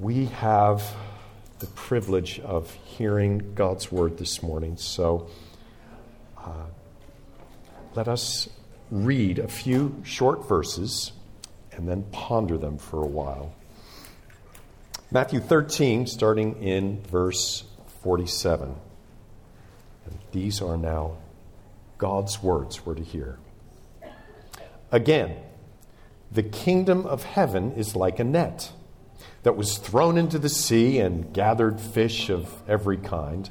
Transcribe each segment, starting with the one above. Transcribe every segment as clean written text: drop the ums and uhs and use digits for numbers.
We have the privilege of hearing God's word this morning, so let us read a few short verses and then ponder them for a while. Matthew 13, starting in verse 47. And these are now God's words we're to hear. Again, the kingdom of heaven is like a net that was thrown into the sea and gathered fish of every kind.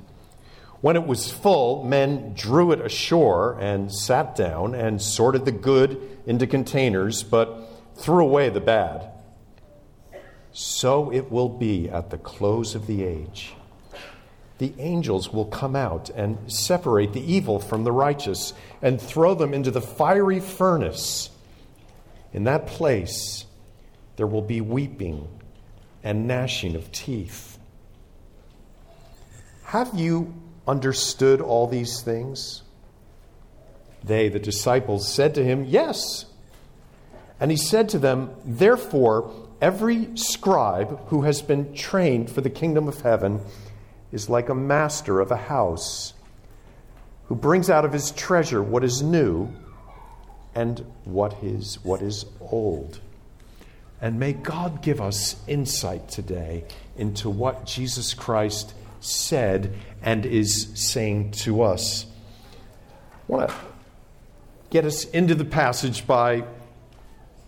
When it was full, men drew it ashore and sat down and sorted the good into containers, but threw away the bad. So it will be at the close of the age. The angels will come out and separate the evil from the righteous and throw them into the fiery furnace. In that place, there will be weeping and gnashing of teeth. Have you understood all these things? They, the disciples, said to him, yes. And he said to them, therefore, every scribe who has been trained for the kingdom of heaven is like a master of a house who brings out of his treasure what is new and what is old. And may God give us insight today into what Jesus Christ said and is saying to us. I want to get us into the passage by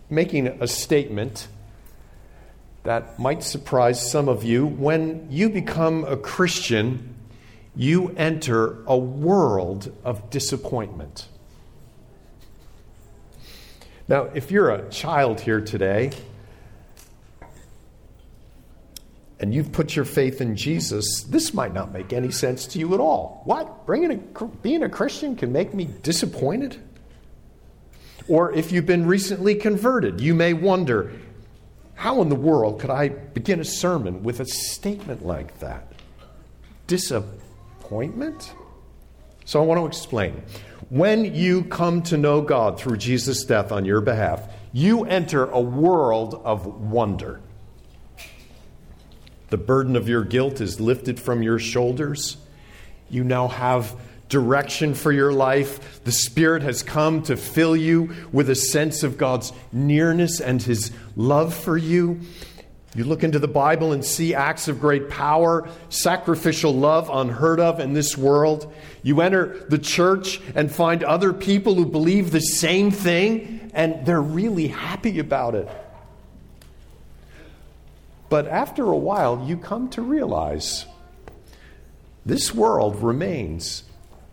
making a statement that might surprise some of you. When you become a Christian, you enter a world of disappointment. Now, if you're a child here today, and you've put your faith in Jesus, this might not make any sense to you at all. What? Being a Christian can make me disappointed? Or if you've been recently converted, you may wonder, how in the world could I begin a sermon with a statement like that? Disappointment? So I want to explain. When you come to know God through Jesus' death on your behalf, you enter a world of wonder. The burden of your guilt is lifted from your shoulders. You now have direction for your life. The Spirit has come to fill you with a sense of God's nearness and His love for you. You look into the Bible and see acts of great power, sacrificial love unheard of in this world. You enter the church and find other people who believe the same thing, and they're really happy about it. But after a while, you come to realize this world remains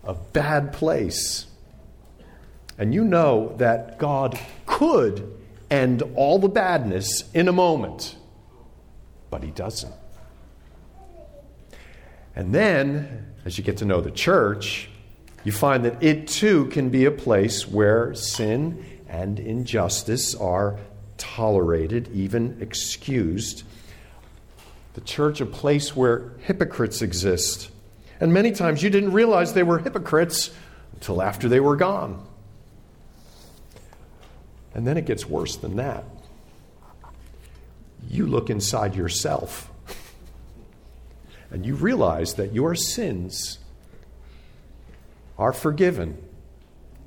a bad place. And you know that God could end all the badness in a moment, but He doesn't. And then, as you get to know the church, you find that it too can be a place where sin and injustice are tolerated, even excused. The church, a place where hypocrites exist. And many times you didn't realize they were hypocrites until after they were gone. And then it gets worse than that. You look inside yourself and you realize that your sins are forgiven.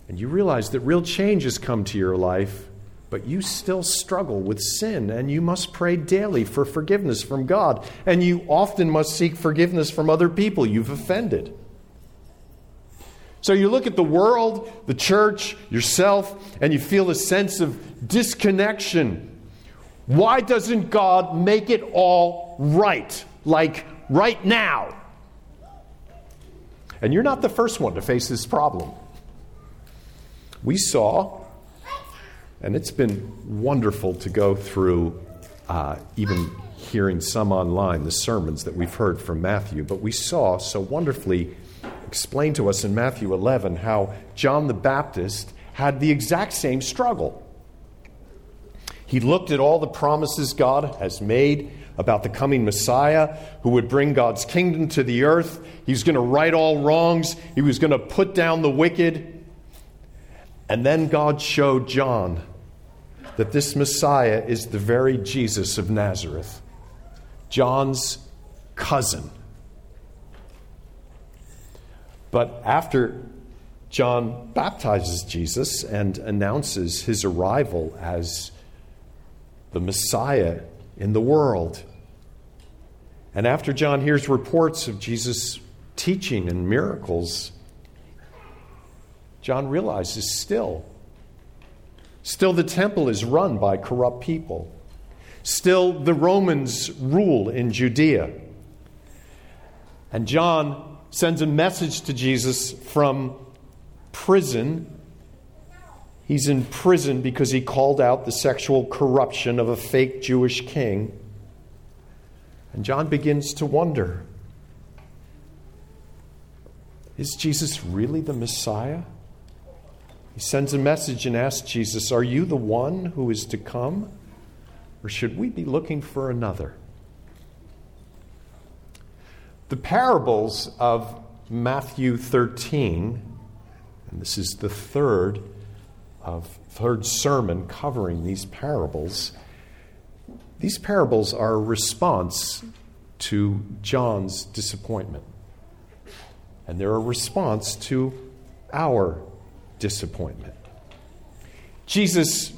And you realize that real change has come to your life, but you still struggle with sin, and you must pray daily for forgiveness from God, and you often must seek forgiveness from other people you've offended. So you look at the world, the church, yourself, and you feel a sense of disconnection. Why doesn't God make it all right, like right now? And you're not the first one to face this problem. We saw, and it's been wonderful to go through even hearing some online, the sermons that we've heard from Matthew. But we saw so wonderfully explained to us in Matthew 11 how John the Baptist had the exact same struggle. He looked at all the promises God has made about the coming Messiah who would bring God's kingdom to the earth. He's going to right all wrongs. He was going to put down the wicked. And then God showed John that this Messiah is the very Jesus of Nazareth. John's cousin. But after John baptizes Jesus and announces his arrival as the Messiah in the world, and after John hears reports of Jesus' teaching and miracles, John realizes still the temple is run by corrupt people. Still the Romans rule in Judea. And John sends a message to Jesus from prison. He's in prison because he called out the sexual corruption of a fake Jewish king. And John begins to wonder, is Jesus really the Messiah? He sends a message and asks Jesus, "Are you the one who is to come? Or should we be looking for another?" The parables of Matthew 13, and this is the third sermon covering these parables. These parables are a response to John's disappointment. And they're a response to our disappointment. Jesus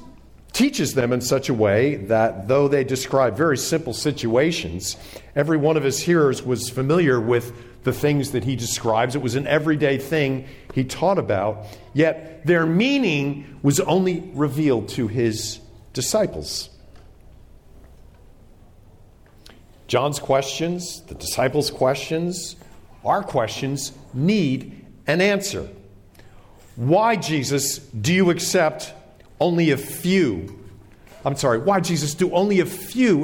teaches them in such a way that though they describe very simple situations, every one of his hearers was familiar with the things that he describes. It was an everyday thing he taught about, yet their meaning was only revealed to his disciples. John's questions, the disciples' questions, our questions need an answer. Why, Jesus, do only a few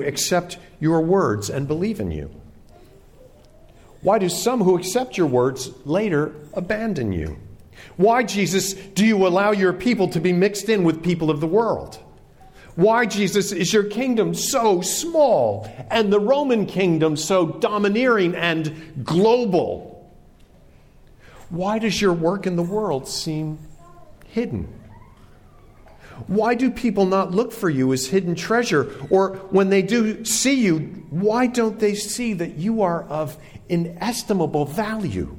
accept your words and believe in you? Why do some who accept your words later abandon you? Why, Jesus, do you allow your people to be mixed in with people of the world? Why, Jesus, is your kingdom so small and the Roman kingdom so domineering and global? Why does your work in the world seem hidden? Why do people not look for you as hidden treasure? Or when they do see you, why don't they see that you are of inestimable value?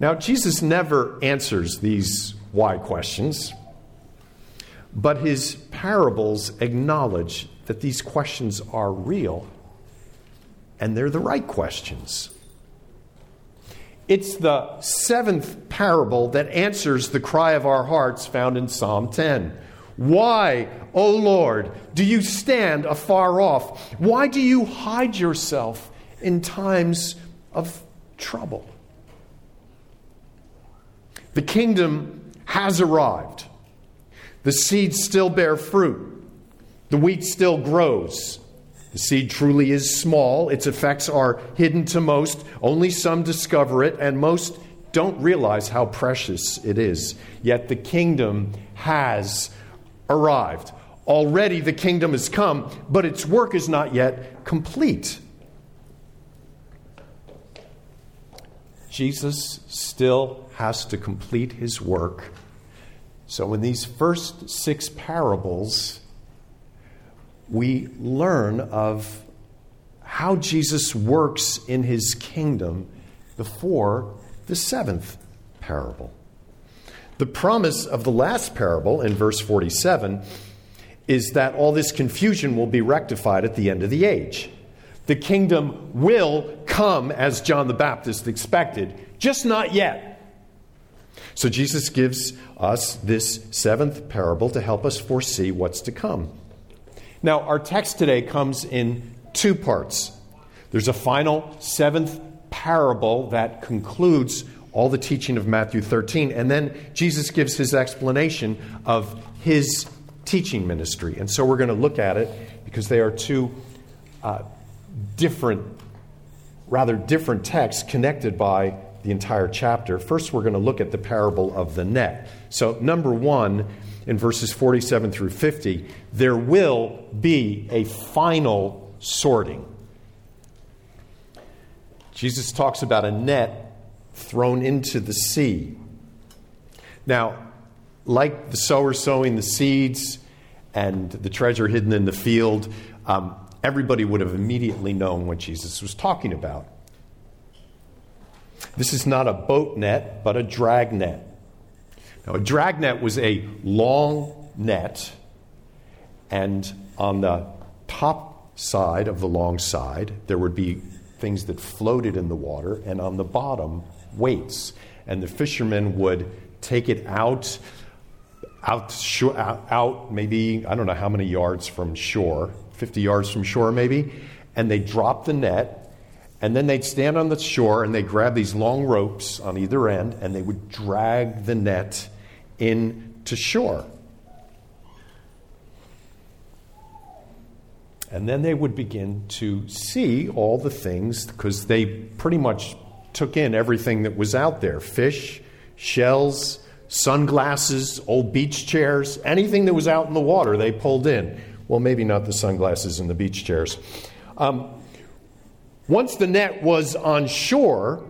Now, Jesus never answers these why questions, but his parables acknowledge that these questions are real, and they're the right questions. It's the seventh parable that answers the cry of our hearts found in Psalm 10. Why, O Lord, do you stand afar off? Why do you hide yourself in times of trouble? The kingdom has arrived. The seeds still bear fruit. The wheat still grows. The seed truly is small. Its effects are hidden to most. Only some discover it, and most don't realize how precious it is. Yet the kingdom has arrived. Already the kingdom has come, but its work is not yet complete. Jesus still has to complete his work. So in these first six parables, we learn of how Jesus works in his kingdom before the seventh parable. The promise of the last parable in verse 47 is that all this confusion will be rectified at the end of the age. The kingdom will come as John the Baptist expected, just not yet. So Jesus gives us this seventh parable to help us foresee what's to come. Now, our text today comes in two parts. There's a final seventh parable that concludes all the teaching of Matthew 13, and then Jesus gives his explanation of his teaching ministry. And so we're going to look at it because they are two different texts connected by the entire chapter. First, we're going to look at the parable of the net. So, number one, in verses 47 through 50, there will be a final sorting. Jesus talks about a net thrown into the sea. Now, like the sower sowing the seeds and the treasure hidden in the field, everybody would have immediately known what Jesus was talking about. This is not a boat net, but a dragnet. Now, a dragnet was a long net, and on the top side of the long side, there would be things that floated in the water, and on the bottom, weights. And the fishermen would take it out maybe, I don't know how many yards from shore, 50 yards from shore maybe, and they'd drop the net. And then they'd stand on the shore and they'd grab these long ropes on either end and they would drag the net in to shore. And then they would begin to see all the things, because they pretty much took in everything that was out there. Fish, shells, sunglasses, old beach chairs, anything that was out in the water they pulled in. Well, maybe not the sunglasses and the beach chairs. Once the net was on shore,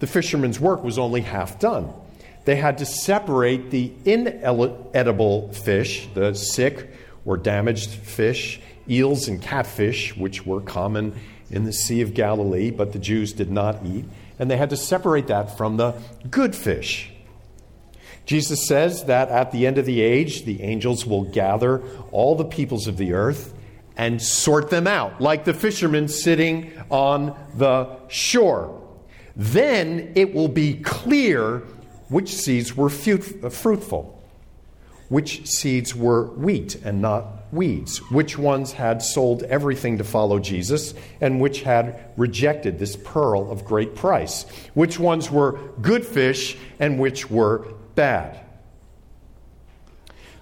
the fishermen's work was only half done. They had to separate the inedible fish, the sick or damaged fish, eels and catfish, which were common in the Sea of Galilee, but the Jews did not eat. And they had to separate that from the good fish. Jesus says that at the end of the age, the angels will gather all the peoples of the earth and sort them out, like the fishermen sitting on the shore. Then it will be clear which seeds were fruitful, which seeds were wheat and not weeds, which ones had sold everything to follow Jesus, and which had rejected this pearl of great price, which ones were good fish and which were bad.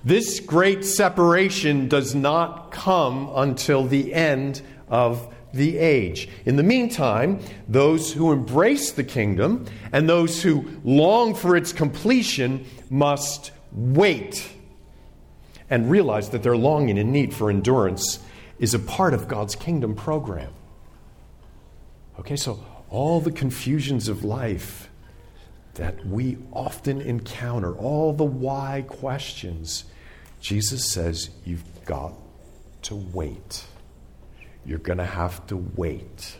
This great separation does not come until the end of the age. In the meantime, those who embrace the kingdom and those who long for its completion must wait and realize that their longing and need for endurance is a part of God's kingdom program. Okay, so all the confusions of life that we often encounter, all the why questions, Jesus says, you've got to wait. You're going to have to wait.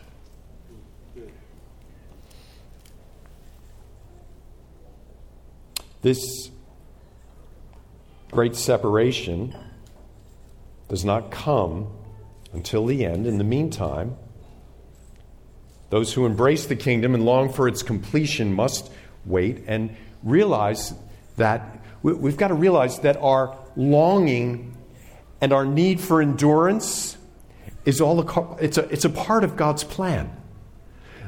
This great separation does not come until the end. In the meantime, those who embrace the kingdom and long for its completion must wait and realize that we've got to realize that our longing and our need for endurance is it's a part of God's plan,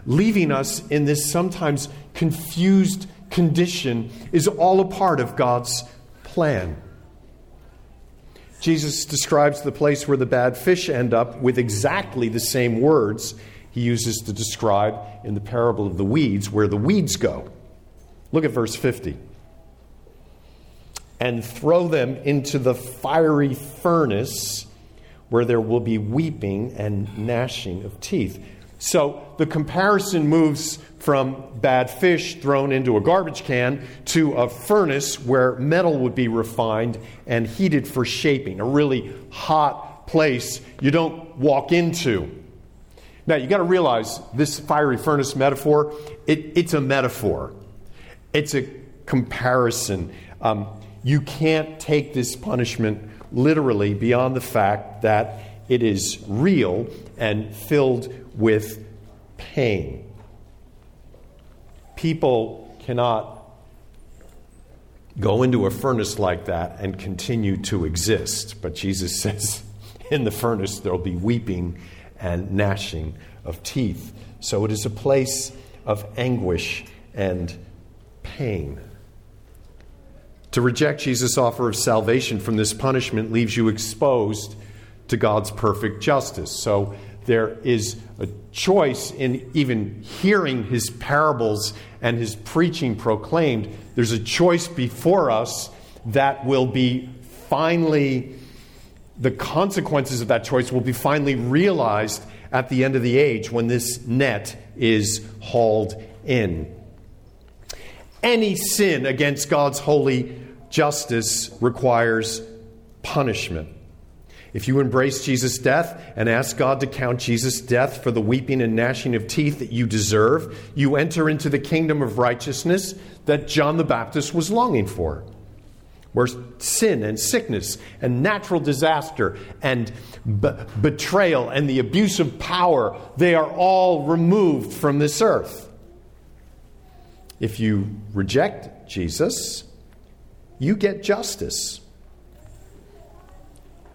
leaving us in this sometimes confused condition is all a part of God's plan. Jesus describes the place where the bad fish end up with exactly the same words he uses to describe in the parable of the weeds, where the weeds go. Look at verse 50. And throw them into the fiery furnace where there will be weeping and gnashing of teeth. So the comparison moves from bad fish thrown into a garbage can to a furnace where metal would be refined and heated for shaping. A really hot place you don't walk into. Now you got to realize this fiery furnace metaphor, it's a metaphor. It's a comparison. You can't take this punishment literally beyond the fact that it is real and filled with pain. People cannot go into a furnace like that and continue to exist. But Jesus says in the furnace there'll be weeping and gnashing of teeth. So it is a place of anguish and pain. To reject Jesus' offer of salvation from this punishment leaves you exposed to God's perfect justice. So there is a choice in even hearing his parables and his preaching proclaimed. There's a choice before us that will be finally, the consequences of that choice will be finally realized at the end of the age when this net is hauled in. Any sin against God's holy justice requires punishment. If you embrace Jesus' death and ask God to count Jesus' death for the weeping and gnashing of teeth that you deserve, you enter into the kingdom of righteousness that John the Baptist was longing for, where sin and sickness and natural disaster and betrayal and the abuse of power, they are all removed from this earth. If you reject Jesus, you get justice.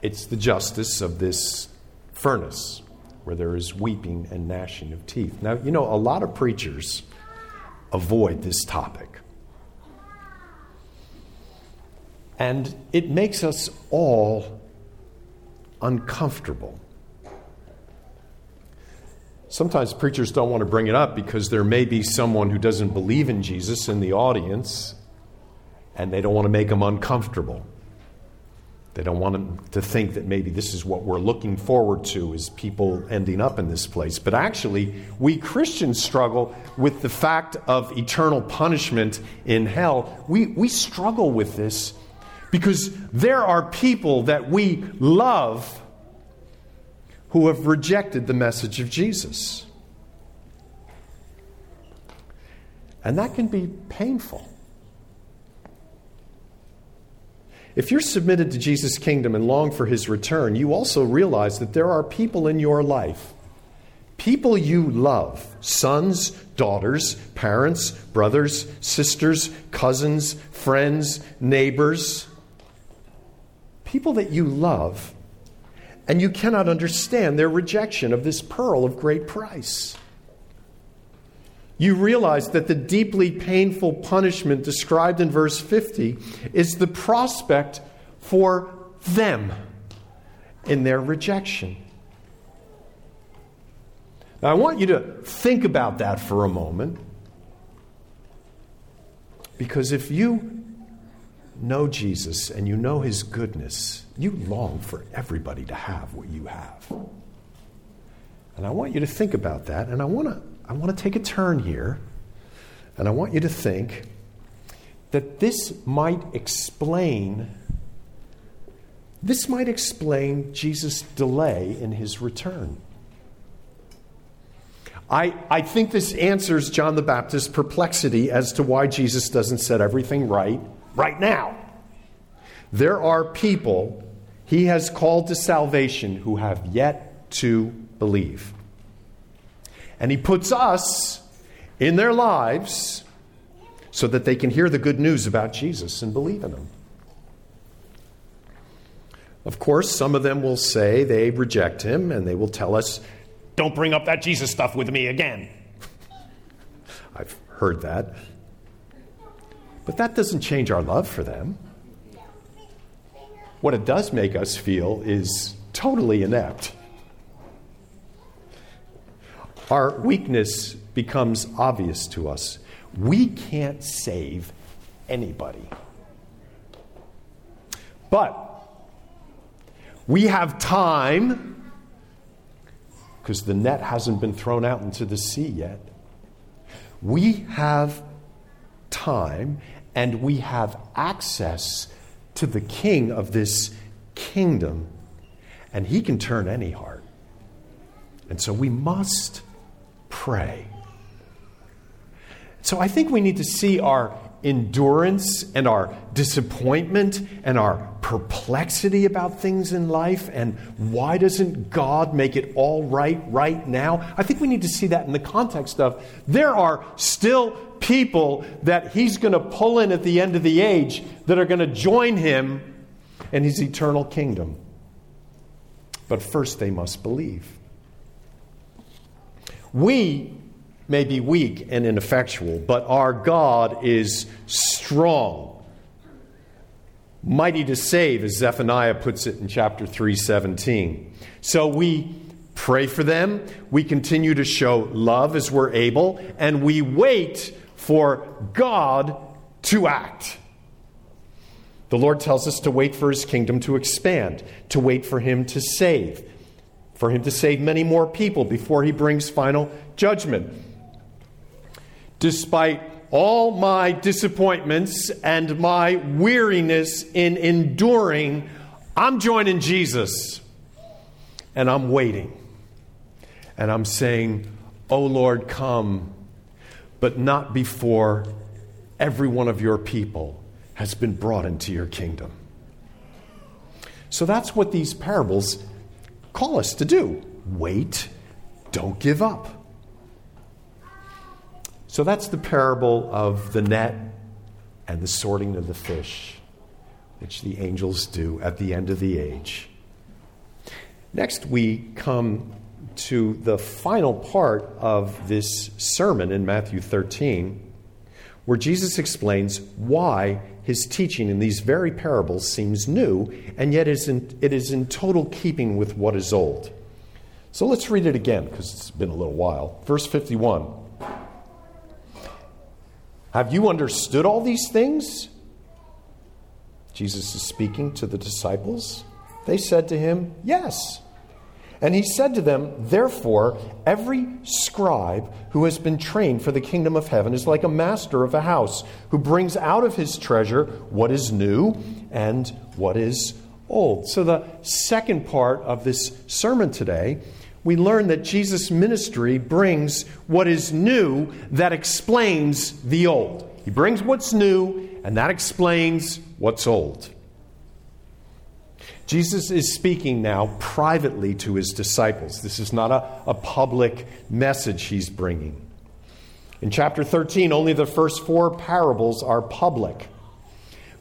It's the justice of this furnace where there is weeping and gnashing of teeth. Now, you know, a lot of preachers avoid this topic. And it makes us all uncomfortable. Sometimes preachers don't want to bring it up because there may be someone who doesn't believe in Jesus in the audience, and they don't want to make them uncomfortable. They don't want them to think that maybe this is what we're looking forward to, is people ending up in this place. But actually, we Christians struggle with the fact of eternal punishment in hell. We struggle with this because there are people that we love who have rejected the message of Jesus. And that can be painful. If you're submitted to Jesus' kingdom and long for his return, you also realize that there are people in your life, people you love, sons, daughters, parents, brothers, sisters, cousins, friends, neighbors, people that you love, and you cannot understand their rejection of this pearl of great price. You realize that the deeply painful punishment described in verse 50 is the prospect for them in their rejection. Now, I want you to think about that for a moment, because if you know Jesus and you know his goodness, you long for everybody to have what you have. And I want you to think about that, and I want to take a turn here, and I want you to think that this might explain Jesus' delay in his return. I think this answers John the Baptist's perplexity as to why Jesus doesn't set everything right now. There are people he has called to salvation who have yet to believe. And he puts us in their lives so that they can hear the good news about Jesus and believe in him. Of course, some of them will say they reject him, and they will tell us, "Don't bring up that Jesus stuff with me again." I've heard that. But that doesn't change our love for them. What it does make us feel is totally inept. Our weakness becomes obvious to us. We can't save anybody. But we have time, because the net hasn't been thrown out into the sea yet. We have time, and we have access to the King of this kingdom, and he can turn any heart. And so we must pray. So I think we need to see our endurance and our disappointment and our perplexity about things in life and why doesn't God make it all right now? I think we need to see that in the context of there are still people that he's going to pull in at the end of the age that are going to join him in his eternal kingdom. But first they must believe. We may be weak and ineffectual, but our God is strong, mighty to save, as Zephaniah puts it in chapter 3:17. So we pray for them, we continue to show love as we're able, and we wait for God to act. The Lord tells us to wait for his kingdom to expand, to wait for him to save, for him to save many more people before he brings final judgment. Despite all my disappointments and my weariness in enduring, I'm joining Jesus. and I'm waiting. And I'm saying, "Oh Lord, come, but not before every one of your people has been brought into your kingdom." So that's what these parables call us to do. Wait, don't give up. So that's the parable of the net and the sorting of the fish, which the angels do at the end of the age. Next, we come to the final part of this sermon in Matthew 13, where Jesus explains why his teaching in these very parables seems new, and yet it is in total keeping with what is old. So let's read it again, because it's been a little while. Verse 51. "Have you understood all these things?" Jesus is speaking to the disciples. They said to him, "Yes." And he said to them, "Therefore, every scribe who has been trained for the kingdom of heaven is like a master of a house who brings out of his treasure what is new and what is old." So the second part of this sermon today, we learn that Jesus' ministry brings what is new that explains the old. He brings what's new, and that explains what's old. Jesus is speaking now privately to his disciples. This is not a public message he's bringing. In chapter 13, only the first four parables are public.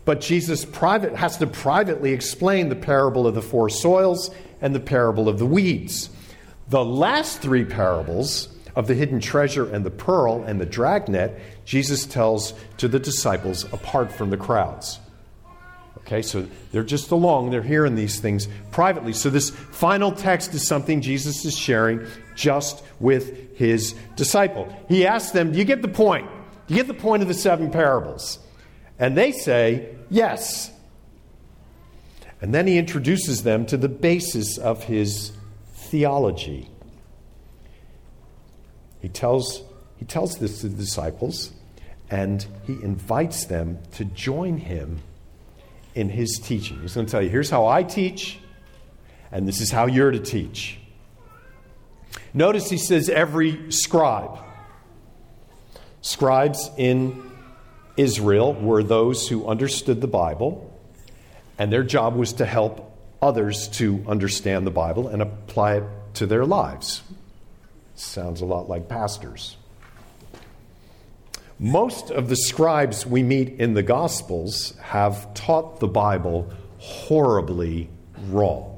But Jesus has to privately explain the parable of the four soils and the parable of the weeds. The last three parables of the hidden treasure and the pearl and the dragnet, Jesus tells to the disciples apart from the crowds. Okay, so they're just along. They're hearing these things privately. So this final text is something Jesus is sharing just with his disciple. He asks them, "Do you get the point? Do you get the point of the seven parables?" And they say, "Yes." And then he introduces them to the basis of his theology. He tells this to the disciples, and he invites them to join him in his teaching. He's going to tell you, here's how I teach, and this is how you're to teach. Notice he says every scribe. Scribes in Israel were those who understood the Bible, and their job was to help others to understand the Bible and apply it to their lives. Sounds a lot like pastors. Most of the scribes we meet in the Gospels have taught the Bible horribly wrong.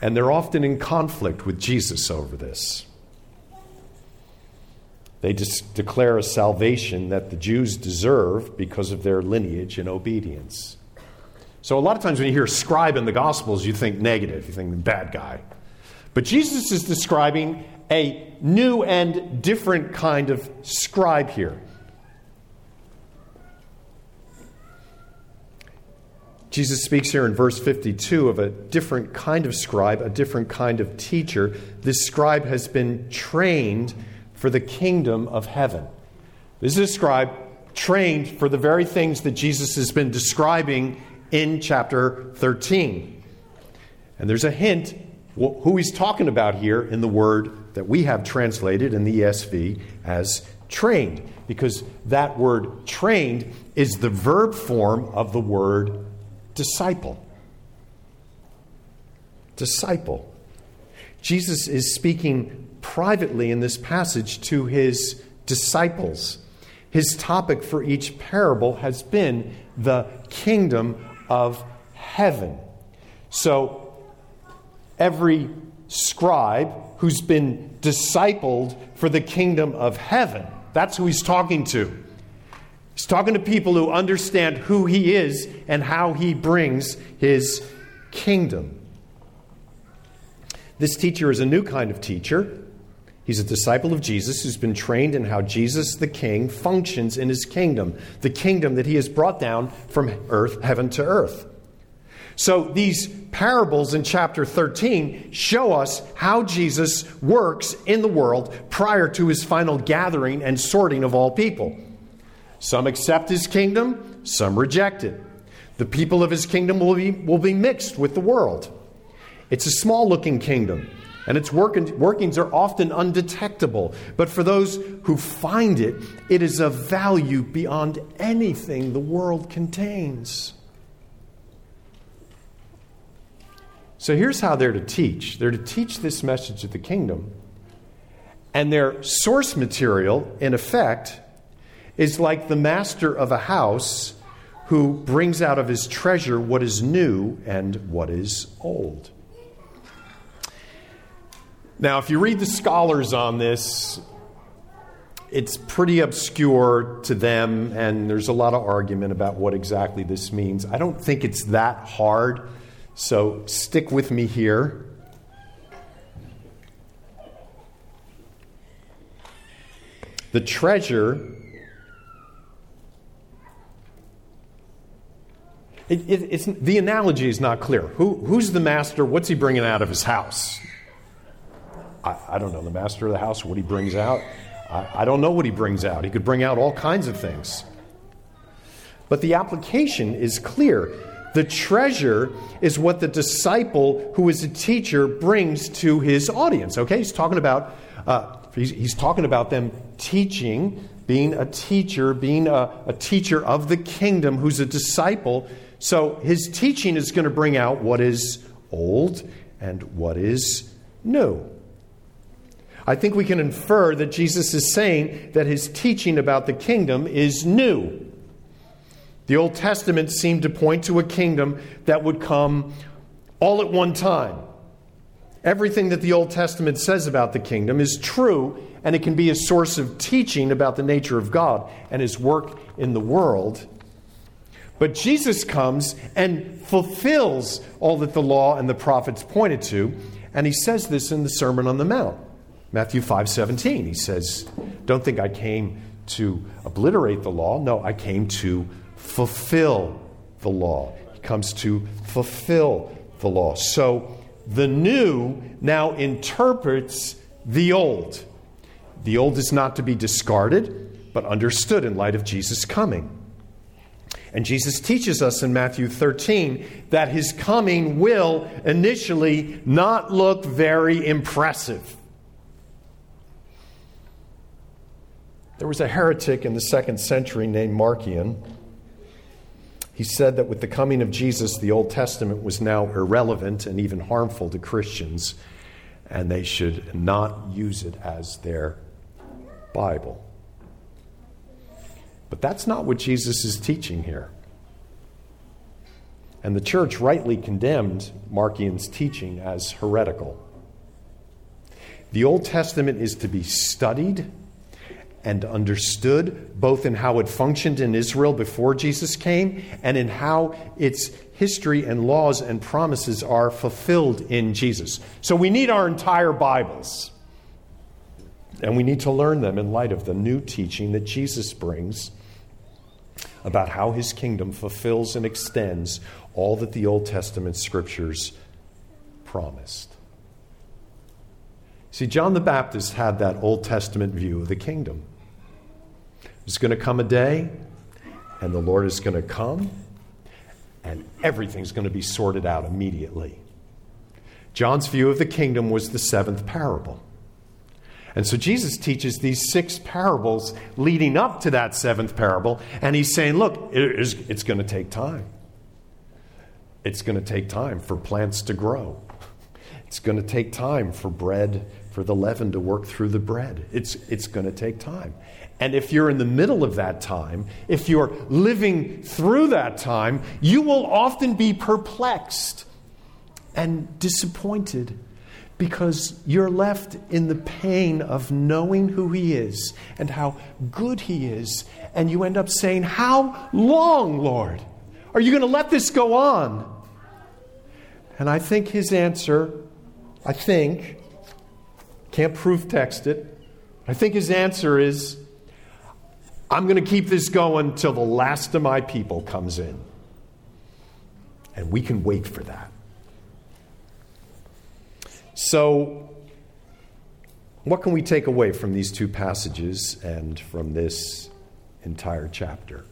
And they're often in conflict with Jesus over this. They declare a salvation that the Jews deserve because of their lineage and obedience. So a lot of times when you hear scribe in the Gospels, you think negative, you think bad guy. But Jesus is describing a new and different kind of scribe here. Jesus speaks here in verse 52 of a different kind of scribe, a different kind of teacher. This scribe has been trained for the kingdom of heaven. This is a scribe trained for the very things that Jesus has been describing in chapter 13. And there's a hint who he's talking about here in the word that we have translated in the ESV as trained, because that word trained is the verb form of the word disciple. Disciple. Jesus is speaking privately in this passage to his disciples. His topic for each parable has been the kingdom of heaven. So every scribe who's been discipled for the kingdom of heaven, that's who he's talking to. He's talking to people who understand who he is and how he brings his kingdom. This teacher is a new kind of teacher. He's a disciple of Jesus who's been trained in how Jesus the King functions in his kingdom, the kingdom that he has brought down from earth, heaven to earth. So these parables in chapter 13 show us how Jesus works in the world prior to his final gathering and sorting of all people. Some accept his kingdom, some reject it. The people of his kingdom will be mixed with the world. It's a small-looking kingdom, and its workings are often undetectable. But for those who find it, it is of value beyond anything the world contains. So here's how they're to teach. They're to teach this message of the kingdom. And their source material, in effect, is like the master of a house who brings out of his treasure what is new and what is old. Now, if you read the scholars on this, it's pretty obscure to them, and there's a lot of argument about what exactly this means. I don't think it's that hard. So stick with me here. The treasure, it's the analogy is not clear. Who's the master? What's he bringing out of his house? I don't know. The master of the house, what he brings out? I don't know what he brings out. He could bring out all kinds of things. But the application is clear. The treasure is what the disciple who is a teacher brings to his audience. Okay, he's talking about them teaching, being a teacher of the kingdom who's a disciple. So his teaching is going to bring out what is old and what is new. I think we can infer that Jesus is saying that his teaching about the kingdom is new. The Old Testament seemed to point to a kingdom that would come all at one time. Everything that the Old Testament says about the kingdom is true, and it can be a source of teaching about the nature of God and his work in the world. But Jesus comes and fulfills all that the law and the prophets pointed to, and he says this in the Sermon on the Mount. Matthew 5:17, he says, "Don't think I came to obliterate the law. No, I came to fulfill the law." He comes to fulfill the law. So the new now interprets the old. The old is not to be discarded, but understood in light of Jesus' coming. And Jesus teaches us in Matthew 13 that his coming will initially not look very impressive. There was a heretic in the 2nd century named Marcion. He said that with the coming of Jesus, the Old Testament was now irrelevant and even harmful to Christians, and they should not use it as their Bible. But that's not what Jesus is teaching here. And the church rightly condemned Marcion's teaching as heretical. The Old Testament is to be studied and understood, both in how it functioned in Israel before Jesus came and in how its history and laws and promises are fulfilled in Jesus. So we need our entire Bibles, and we need to learn them in light of the new teaching that Jesus brings about how his kingdom fulfills and extends all that the Old Testament scriptures promised. See, John the Baptist had that Old Testament view of the kingdom. There's going to come a day, and the Lord is going to come, and everything's going to be sorted out immediately. John's view of the kingdom was the 7th parable. And so Jesus teaches these 6 parables leading up to that 7th parable, and he's saying, look, it's going to take time. It's going to take time for plants to grow. It's going to take time for bread, for the leaven to work through the bread. It's going to take time. And if you're in the middle of that time, if you're living through that time, you will often be perplexed and disappointed because you're left in the pain of knowing who he is and how good he is. And you end up saying, "How long, Lord? Are you going to let this go on?" And I think his answer, can't proof text it. I think his answer is, I'm going to keep this going till the last of my people comes in. And we can wait for that. So, what can we take away from these 2 passages and from this entire chapter?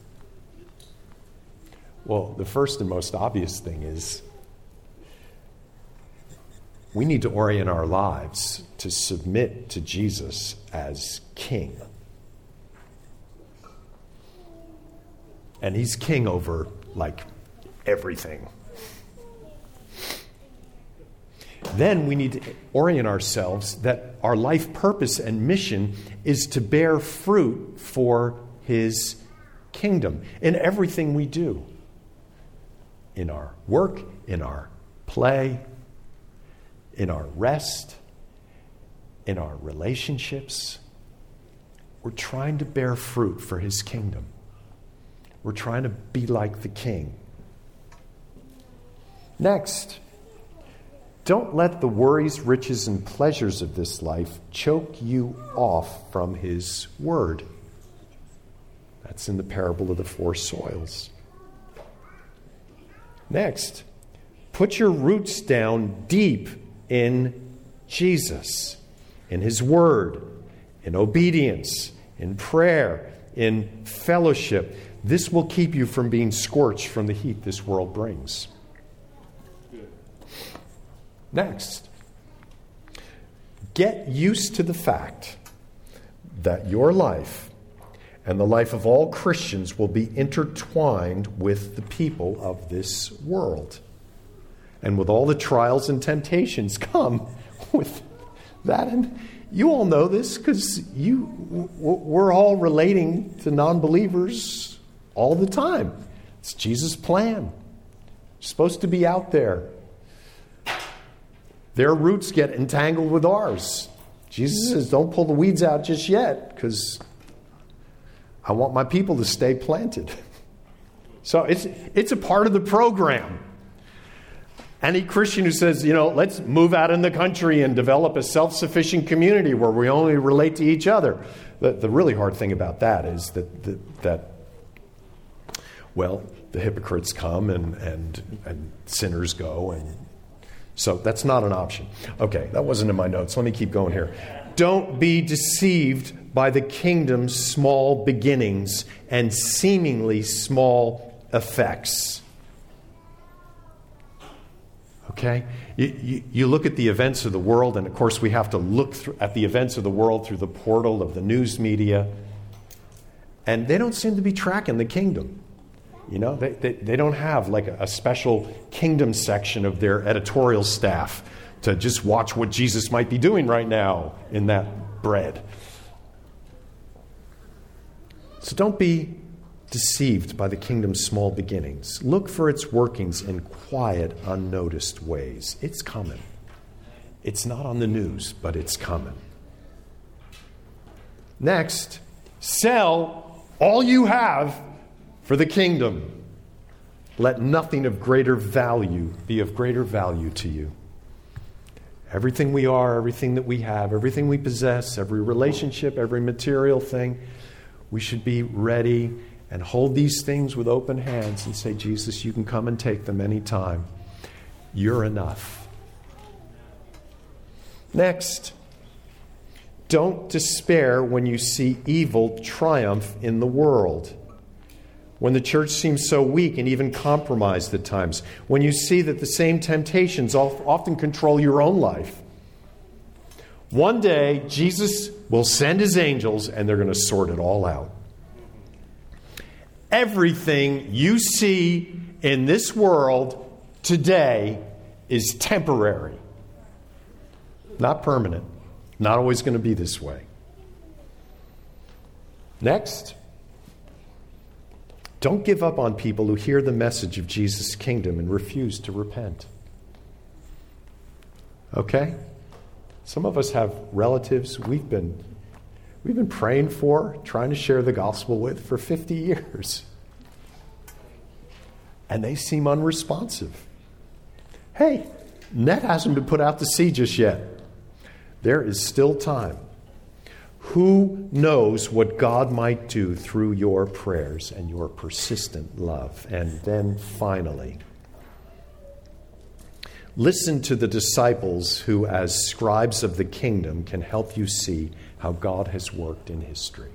Well, the first and most obvious thing is We need to orient our lives to submit to Jesus as king. And he's king over, like, everything. Then we need to orient ourselves that our life purpose and mission is to bear fruit for his kingdom in everything we do. In our work, in our play, in our rest, in our relationships. We're trying to bear fruit for his kingdom. We're trying to be like the king. Next, don't let the worries, riches, and pleasures of this life choke you off from his word. That's in the parable of the four soils. Next, put your roots down deep in Jesus, in his word, in obedience, in prayer, in fellowship. This will keep you from being scorched from the heat this world brings. Next, get used to the fact that your life and the life of all Christians will be intertwined with the people of this world. And with all the trials and temptations come with that. And you all know this because we're all relating to non-believers all the time. It's Jesus' plan. You're supposed to be out there. Their roots get entangled with ours. Jesus says, don't pull the weeds out just yet because I want my people to stay planted. So it's a part of the program. Any Christian who says, let's move out in the country and develop a self-sufficient community where we only relate to each other. The really hard thing about that is that the hypocrites come and sinners go and... So that's not an option. Okay, that wasn't in my notes. Let me keep going here. Don't be deceived by the kingdom's small beginnings and seemingly small effects. Okay? You look at the events of the world, and of course we have to look at the events of the world through the portal of the news media. And they don't seem to be tracking the kingdom. They don't have like a special kingdom section of their editorial staff to just watch what Jesus might be doing right now in that bread. So don't be deceived by the kingdom's small beginnings. Look for its workings in quiet, unnoticed ways. It's coming. It's not on the news, but it's coming. Next, sell all you have for the kingdom. Let nothing of greater value be of greater value to you. Everything we are, everything that we have, everything we possess, every relationship, every material thing, we should be ready and hold these things with open hands and say, Jesus, you can come and take them anytime. You're enough. Next, don't despair when you see evil triumph in the world. When the church seems so weak and even compromised at times, when you see that the same temptations often control your own life, one day Jesus will send his angels and they're going to sort it all out. Everything you see in this world today is temporary, not permanent, not always going to be this way. Next. Don't give up on people who hear the message of Jesus' kingdom and refuse to repent. Okay? Some of us have relatives we've been praying for, trying to share the gospel with for 50 years. And they seem unresponsive. Hey, net hasn't been put out to sea just yet. There is still time. Who knows what God might do through your prayers and your persistent love? And then finally, listen to the disciples who, as scribes of the kingdom, can help you see how God has worked in history.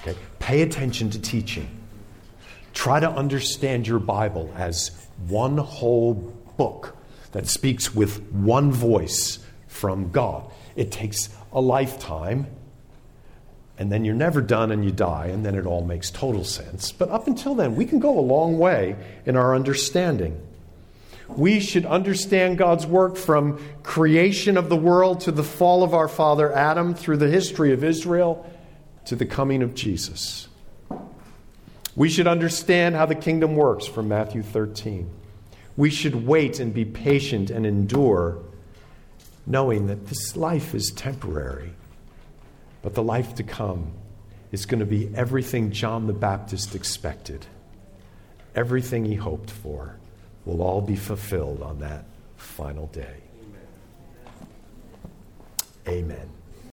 Okay? Pay attention to teaching. Try to understand your Bible as one whole book that speaks with one voice from God. It takes a lifetime, and then you're never done and you die, and then it all makes total sense. But up until then, we can go a long way in our understanding. We should understand God's work from creation of the world to the fall of our father Adam, through the history of Israel, to the coming of Jesus. We should understand how the kingdom works from Matthew 13. We should wait and be patient and endure, knowing that this life is temporary, but the life to come is going to be everything John the Baptist expected. Everything he hoped for will all be fulfilled on that final day. Amen. Amen.